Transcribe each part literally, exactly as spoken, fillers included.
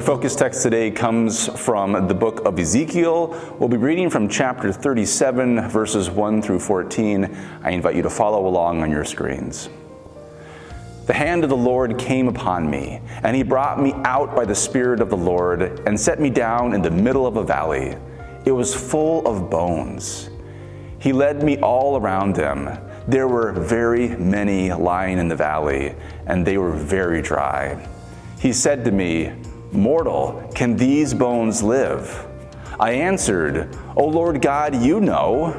Our focus text today comes from the book of Ezekiel. We'll be reading from chapter thirty-seven, verses one through fourteen. I invite you to follow along on your screens. The hand of the Lord came upon me, and he brought me out by the Spirit of the Lord, and set me down in the middle of a valley. It was full of bones. He led me all around them. There were very many lying in the valley, and they were very dry. He said to me, "Mortal, can these bones live?" I answered, "O Lord God, you know."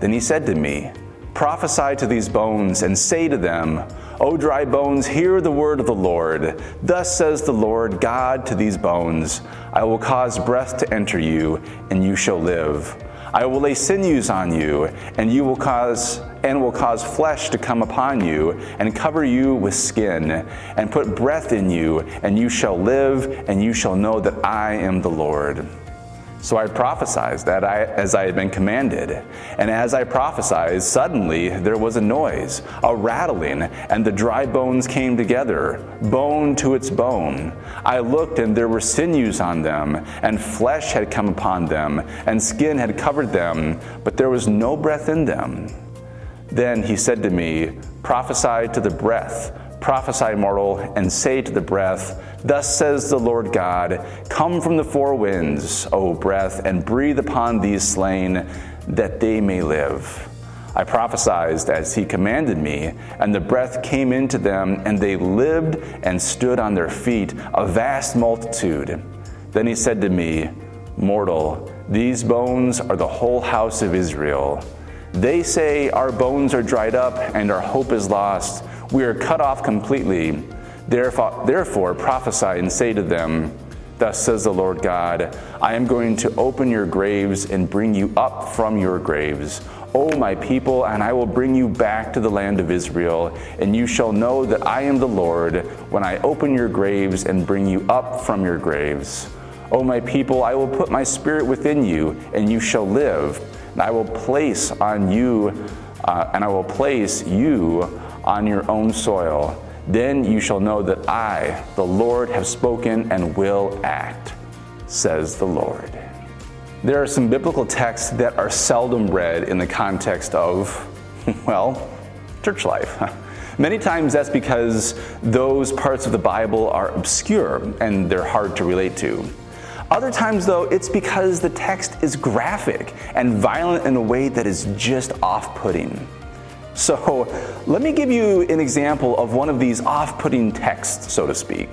Then he said to me, "Prophesy to these bones and say to them, 'O dry bones, hear the word of the Lord. Thus says the Lord God to these bones, I will cause breath to enter you, and you shall live. I will lay sinews on you, and you will cause and will cause flesh to come upon you, and cover you with skin, and put breath in you, and you shall live, and you shall know that I am the Lord.' So I prophesied that I, as I had been commanded. And as I prophesied, suddenly there was a noise, a rattling, and the dry bones came together, bone to its bone. I looked, and there were sinews on them, and flesh had come upon them, and skin had covered them, but there was no breath in them. Then he said to me, 'Prophesy to the breath. Prophesy, mortal, and say to the breath, Thus says the Lord God, come from the four winds, O breath, and breathe upon these slain, that they may live.' I prophesied as he commanded me, and the breath came into them, and they lived and stood on their feet, a vast multitude. Then he said to me, 'Mortal, these bones are the whole house of Israel. They say, Our bones are dried up, and our hope is lost. We are cut off completely. Therefore, therefore, prophesy and say to them, Thus says the Lord God, I am going to open your graves and bring you up from your graves, O my people, and I will bring you back to the land of Israel, and you shall know that I am the Lord when I open your graves and bring you up from your graves. O my people, I will put my spirit within you, and you shall live, and I will place on you, uh, and I will place you on your own soil. Then you shall know that I, the Lord, have spoken and will act, says the Lord." There are some biblical texts that are seldom read in the context of, well, church life. Many times that's because those parts of the Bible are obscure and they're hard to relate to. Other times, though, it's because the text is graphic and violent in a way that is just off-putting. So let me give you an example of one of these off-putting texts, so to speak.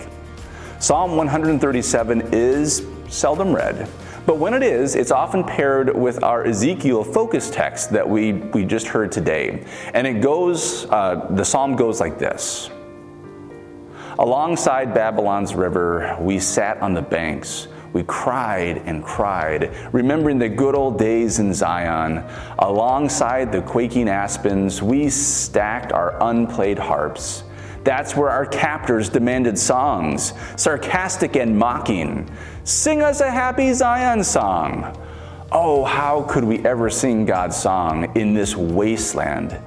Psalm one thirty-seven is seldom read, but when it is, it's often paired with our Ezekiel focus text that we, we just heard today. And it goes, uh, the psalm goes like this. "Alongside Babylon's river, we sat on the banks. We cried and cried, remembering the good old days in Zion. Alongside the quaking aspens, we stacked our unplayed harps. That's where our captors demanded songs, sarcastic and mocking. 'Sing us a happy Zion song.' Oh, how could we ever sing God's song in this wasteland?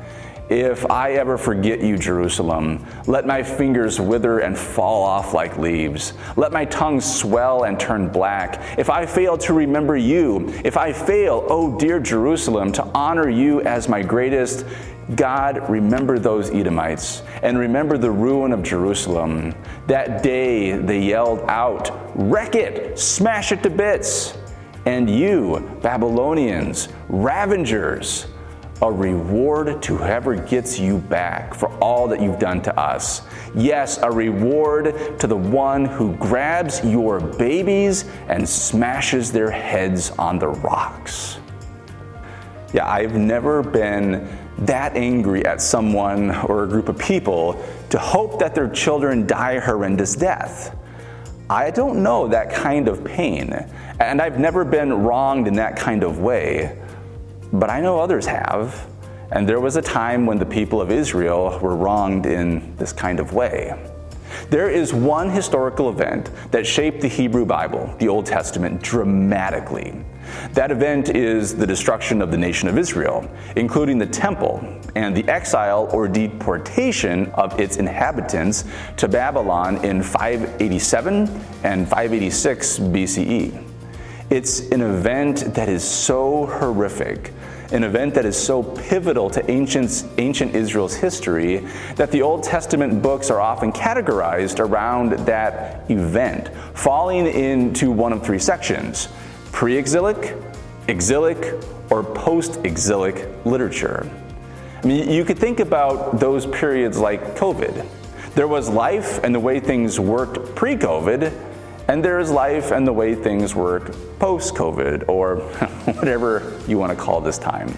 If I ever forget you, Jerusalem, let my fingers wither and fall off like leaves. Let my tongue swell and turn black. If I fail to remember you, if I fail, oh dear Jerusalem, to honor you as my greatest, God, remember those Edomites, and remember the ruin of Jerusalem. That day they yelled out, 'Wreck it! Smash it to bits!' And you, Babylonians, ravagers, a reward to whoever gets you back for all that you've done to us. Yes, a reward to the one who grabs your babies and smashes their heads on the rocks." Yeah, I've never been that angry at someone or a group of people to hope that their children die a horrendous death. I don't know that kind of pain, and I've never been wronged in that kind of way. But I know others have, and there was a time when the people of Israel were wronged in this kind of way. There is one historical event that shaped the Hebrew Bible, the Old Testament, dramatically. That event is the destruction of the nation of Israel, including the temple, and the exile or deportation of its inhabitants to Babylon in five eighty-seven and five eighty-six B C E. It's an event that is so horrific, an event that is so pivotal to ancient, ancient Israel's history, that the Old Testament books are often categorized around that event, falling into one of three sections: pre-exilic, exilic, or post-exilic literature. I mean, you could think about those periods like COVID. There was life and the way things worked pre-COVID, and there is life and the way things work post-COVID, or whatever you want to call this time.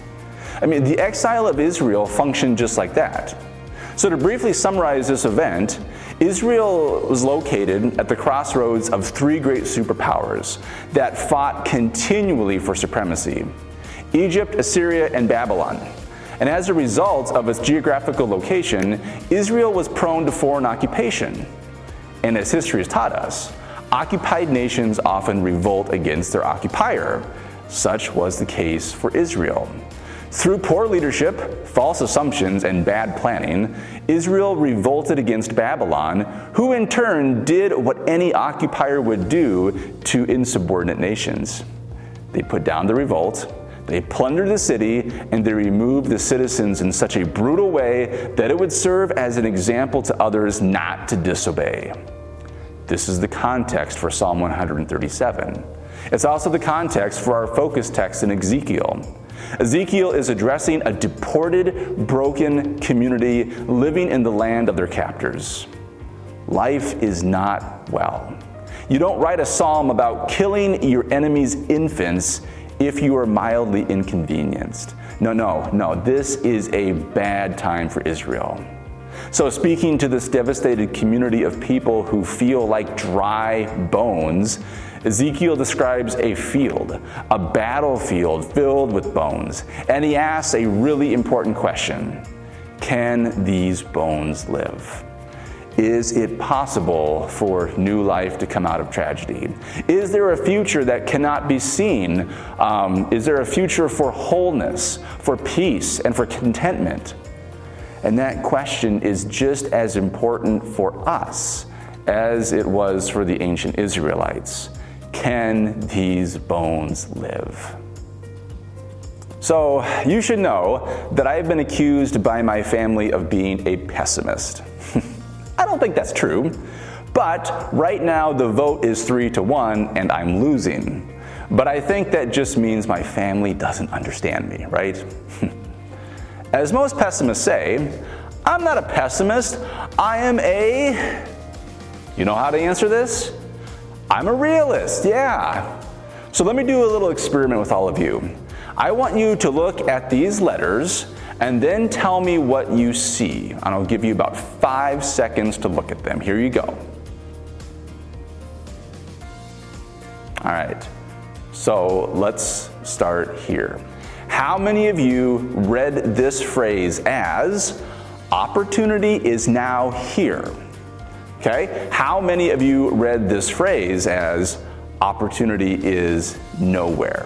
I mean, the exile of Israel functioned just like that. So to briefly summarize this event, Israel was located at the crossroads of three great superpowers that fought continually for supremacy: Egypt, Assyria, and Babylon. And as a result of its geographical location, Israel was prone to foreign occupation. And as history has taught us, occupied nations often revolt against their occupier. Such was the case for Israel. Through poor leadership, false assumptions, and bad planning, Israel revolted against Babylon, who in turn did what any occupier would do to insubordinate nations. They put down the revolt, they plundered the city, and they removed the citizens in such a brutal way that it would serve as an example to others not to disobey. This is the context for Psalm one thirty-seven. It's also the context for our focus text in Ezekiel. Ezekiel is addressing a deported, broken community living in the land of their captors. Life is not well. You don't write a psalm about killing your enemy's infants if you are mildly inconvenienced. No, no, no. This is a bad time for Israel. So speaking to this devastated community of people who feel like dry bones, Ezekiel describes a field, a battlefield filled with bones, and he asks a really important question: can these bones live? Is it possible for new life to come out of tragedy? Is there a future that cannot be seen? Um, is there a future for wholeness, for peace, and for contentment? And that question is just as important for us as it was for the ancient Israelites. Can these bones live? So you should know that I've been accused by my family of being a pessimist. I don't think that's true, but right now the vote is three to one and I'm losing. But I think that just means my family doesn't understand me, right? As most pessimists say, I'm not a pessimist, I am a... You know how to answer this? I'm a realist, yeah. So let me do a little experiment with all of you. I want you to look at these letters and then tell me what you see. And I'll give you about five seconds to look at them. Here you go. All right, so let's start here. How many of you read this phrase as "opportunity is now here"? Okay, how many of you read this phrase as "opportunity is nowhere"?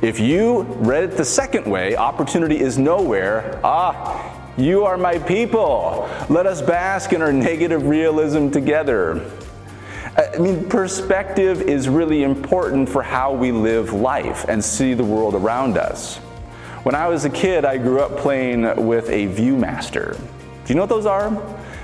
If you read it the second way, "opportunity is nowhere," ah, you are my people. Let us bask in our negative realism together. I mean, perspective is really important for how we live life and see the world around us. When I was a kid, I grew up playing with a ViewMaster. Do you know what those are?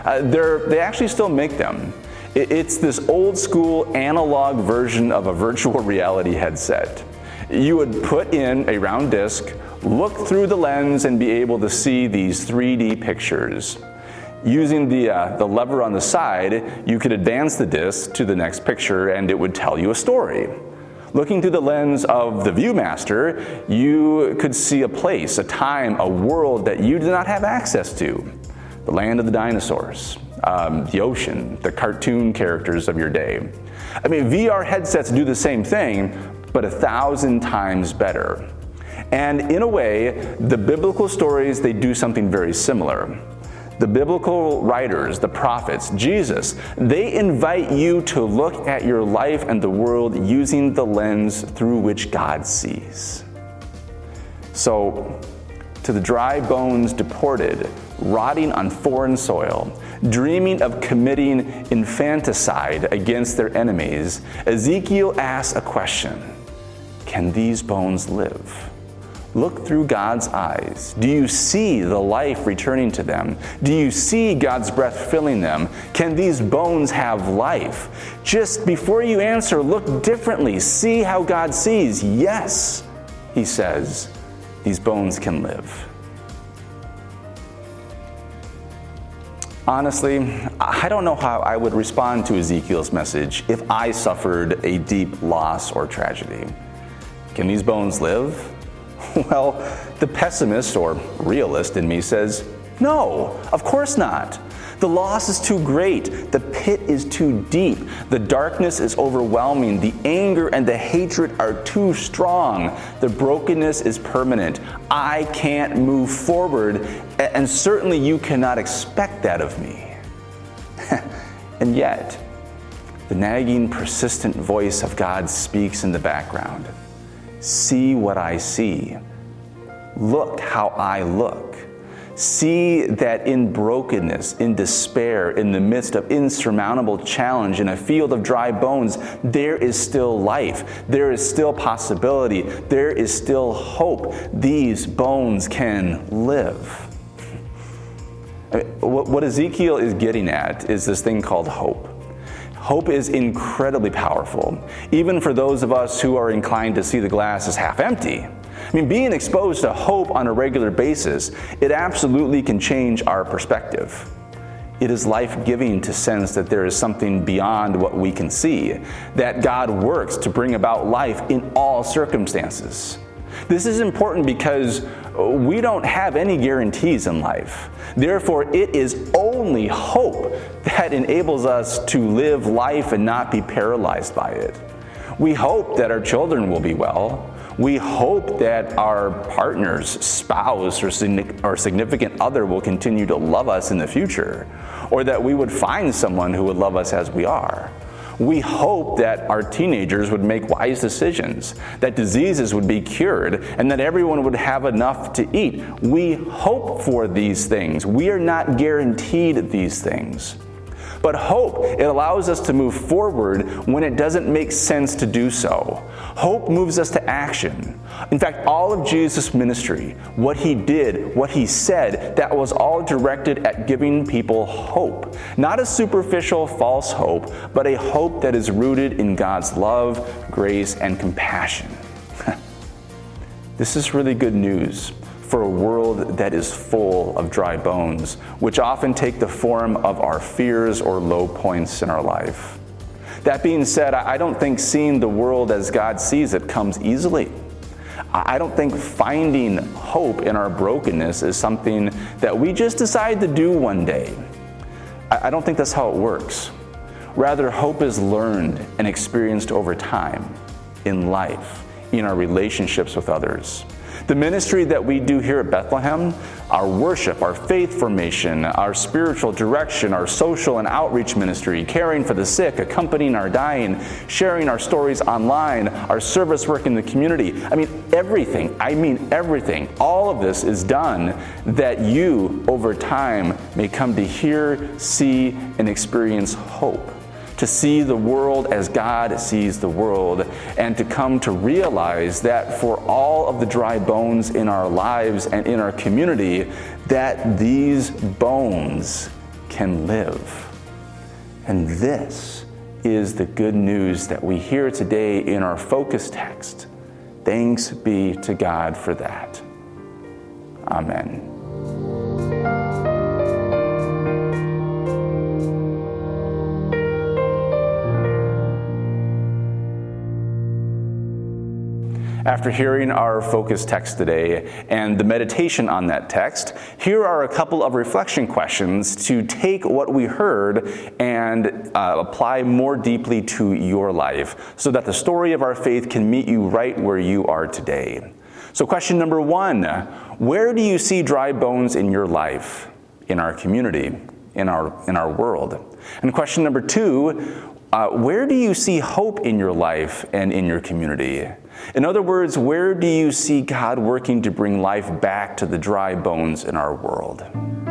Uh, they're, they actually still make them. It, it's this old school analog version of a virtual reality headset. You would put in a round disc, look through the lens, and be able to see these three D pictures. Using the uh, the lever on the side, you could advance the disc to the next picture and it would tell you a story. Looking through the lens of the ViewMaster, you could see a place, a time, a world that you did not have access to. The land of the dinosaurs, um, the ocean, the cartoon characters of your day. I mean, V R headsets do the same thing, but a thousand times better. And in a way, the biblical stories, they do something very similar. the biblical writers, the prophets, Jesus, they invite you to look at your life and the world using the lens through which God sees. So, to the dry bones deported, rotting on foreign soil, dreaming of committing infanticide against their enemies, Ezekiel asks a question: can these bones live? Look through God's eyes. Do you see the life returning to them? Do you see God's breath filling them? Can these bones have life? Just before you answer, look differently. See how God sees. Yes, he says, these bones can live. Honestly, I don't know how I would respond to Ezekiel's message if I suffered a deep loss or tragedy. Can these bones live? Well, the pessimist or realist in me says, no, of course not. The loss is too great. The pit is too deep. The darkness is overwhelming. The anger and the hatred are too strong. The brokenness is permanent. I can't move forward, and certainly you cannot expect that of me. And yet, the nagging, persistent voice of God speaks in the background. See what I see. Look how I look. See that in brokenness, in despair, in the midst of insurmountable challenge, in a field of dry bones, there is still life. There is still possibility. There is still hope. These bones can live. What Ezekiel is getting at is this thing called hope. Hope is incredibly powerful, even for those of us who are inclined to see the glass as half empty. I mean, being exposed to hope on a regular basis, it absolutely can change our perspective. It is life-giving to sense that there is something beyond what we can see, that God works to bring about life in all circumstances. This is important because we don't have any guarantees in life. Therefore, it is only hope that enables us to live life and not be paralyzed by it. We hope that our children will be well. We hope that our partners, spouse, or significant other will continue to love us in the future, or that we would find someone who would love us as we are. We hope that our teenagers would make wise decisions, that diseases would be cured, and that everyone would have enough to eat. We hope for these things. We are not guaranteed these things. But hope, it allows us to move forward when it doesn't make sense to do so. Hope moves us to action. In fact, all of Jesus' ministry, what he did, what he said, that was all directed at giving people hope. Not a superficial, false hope, but a hope that is rooted in God's love, grace, and compassion. This is really good news for a world that is full of dry bones, which often take the form of our fears or low points in our life. That being said, I don't think seeing the world as God sees it comes easily. I don't think finding hope in our brokenness is something that we just decide to do one day. I don't think that's how it works. Rather, hope is learned and experienced over time, in life, in our relationships with others. The ministry that we do here at Bethlehem, our worship, our faith formation, our spiritual direction, our social and outreach ministry, caring for the sick, accompanying our dying, sharing our stories online, our service work in the community. I mean, everything, I mean everything. All of this is done that you, over time, may come to hear, see, and experience hope. To see the world as God sees the world, and to come to realize that for all of the dry bones in our lives and in our community, that these bones can live. And this is the good news that we hear today in our focus text. Thanks be to God for that. Amen. After hearing our focus text today and the meditation on that text, here are a couple of reflection questions to take what we heard and uh, apply more deeply to your life so that the story of our faith can meet you right where you are today. So question number one, where do you see dry bones in your life? in our community, in our in our world. And question number two, uh, where do you see hope in your life and in your community? In other words, where do you see God working to bring life back to the dry bones in our world?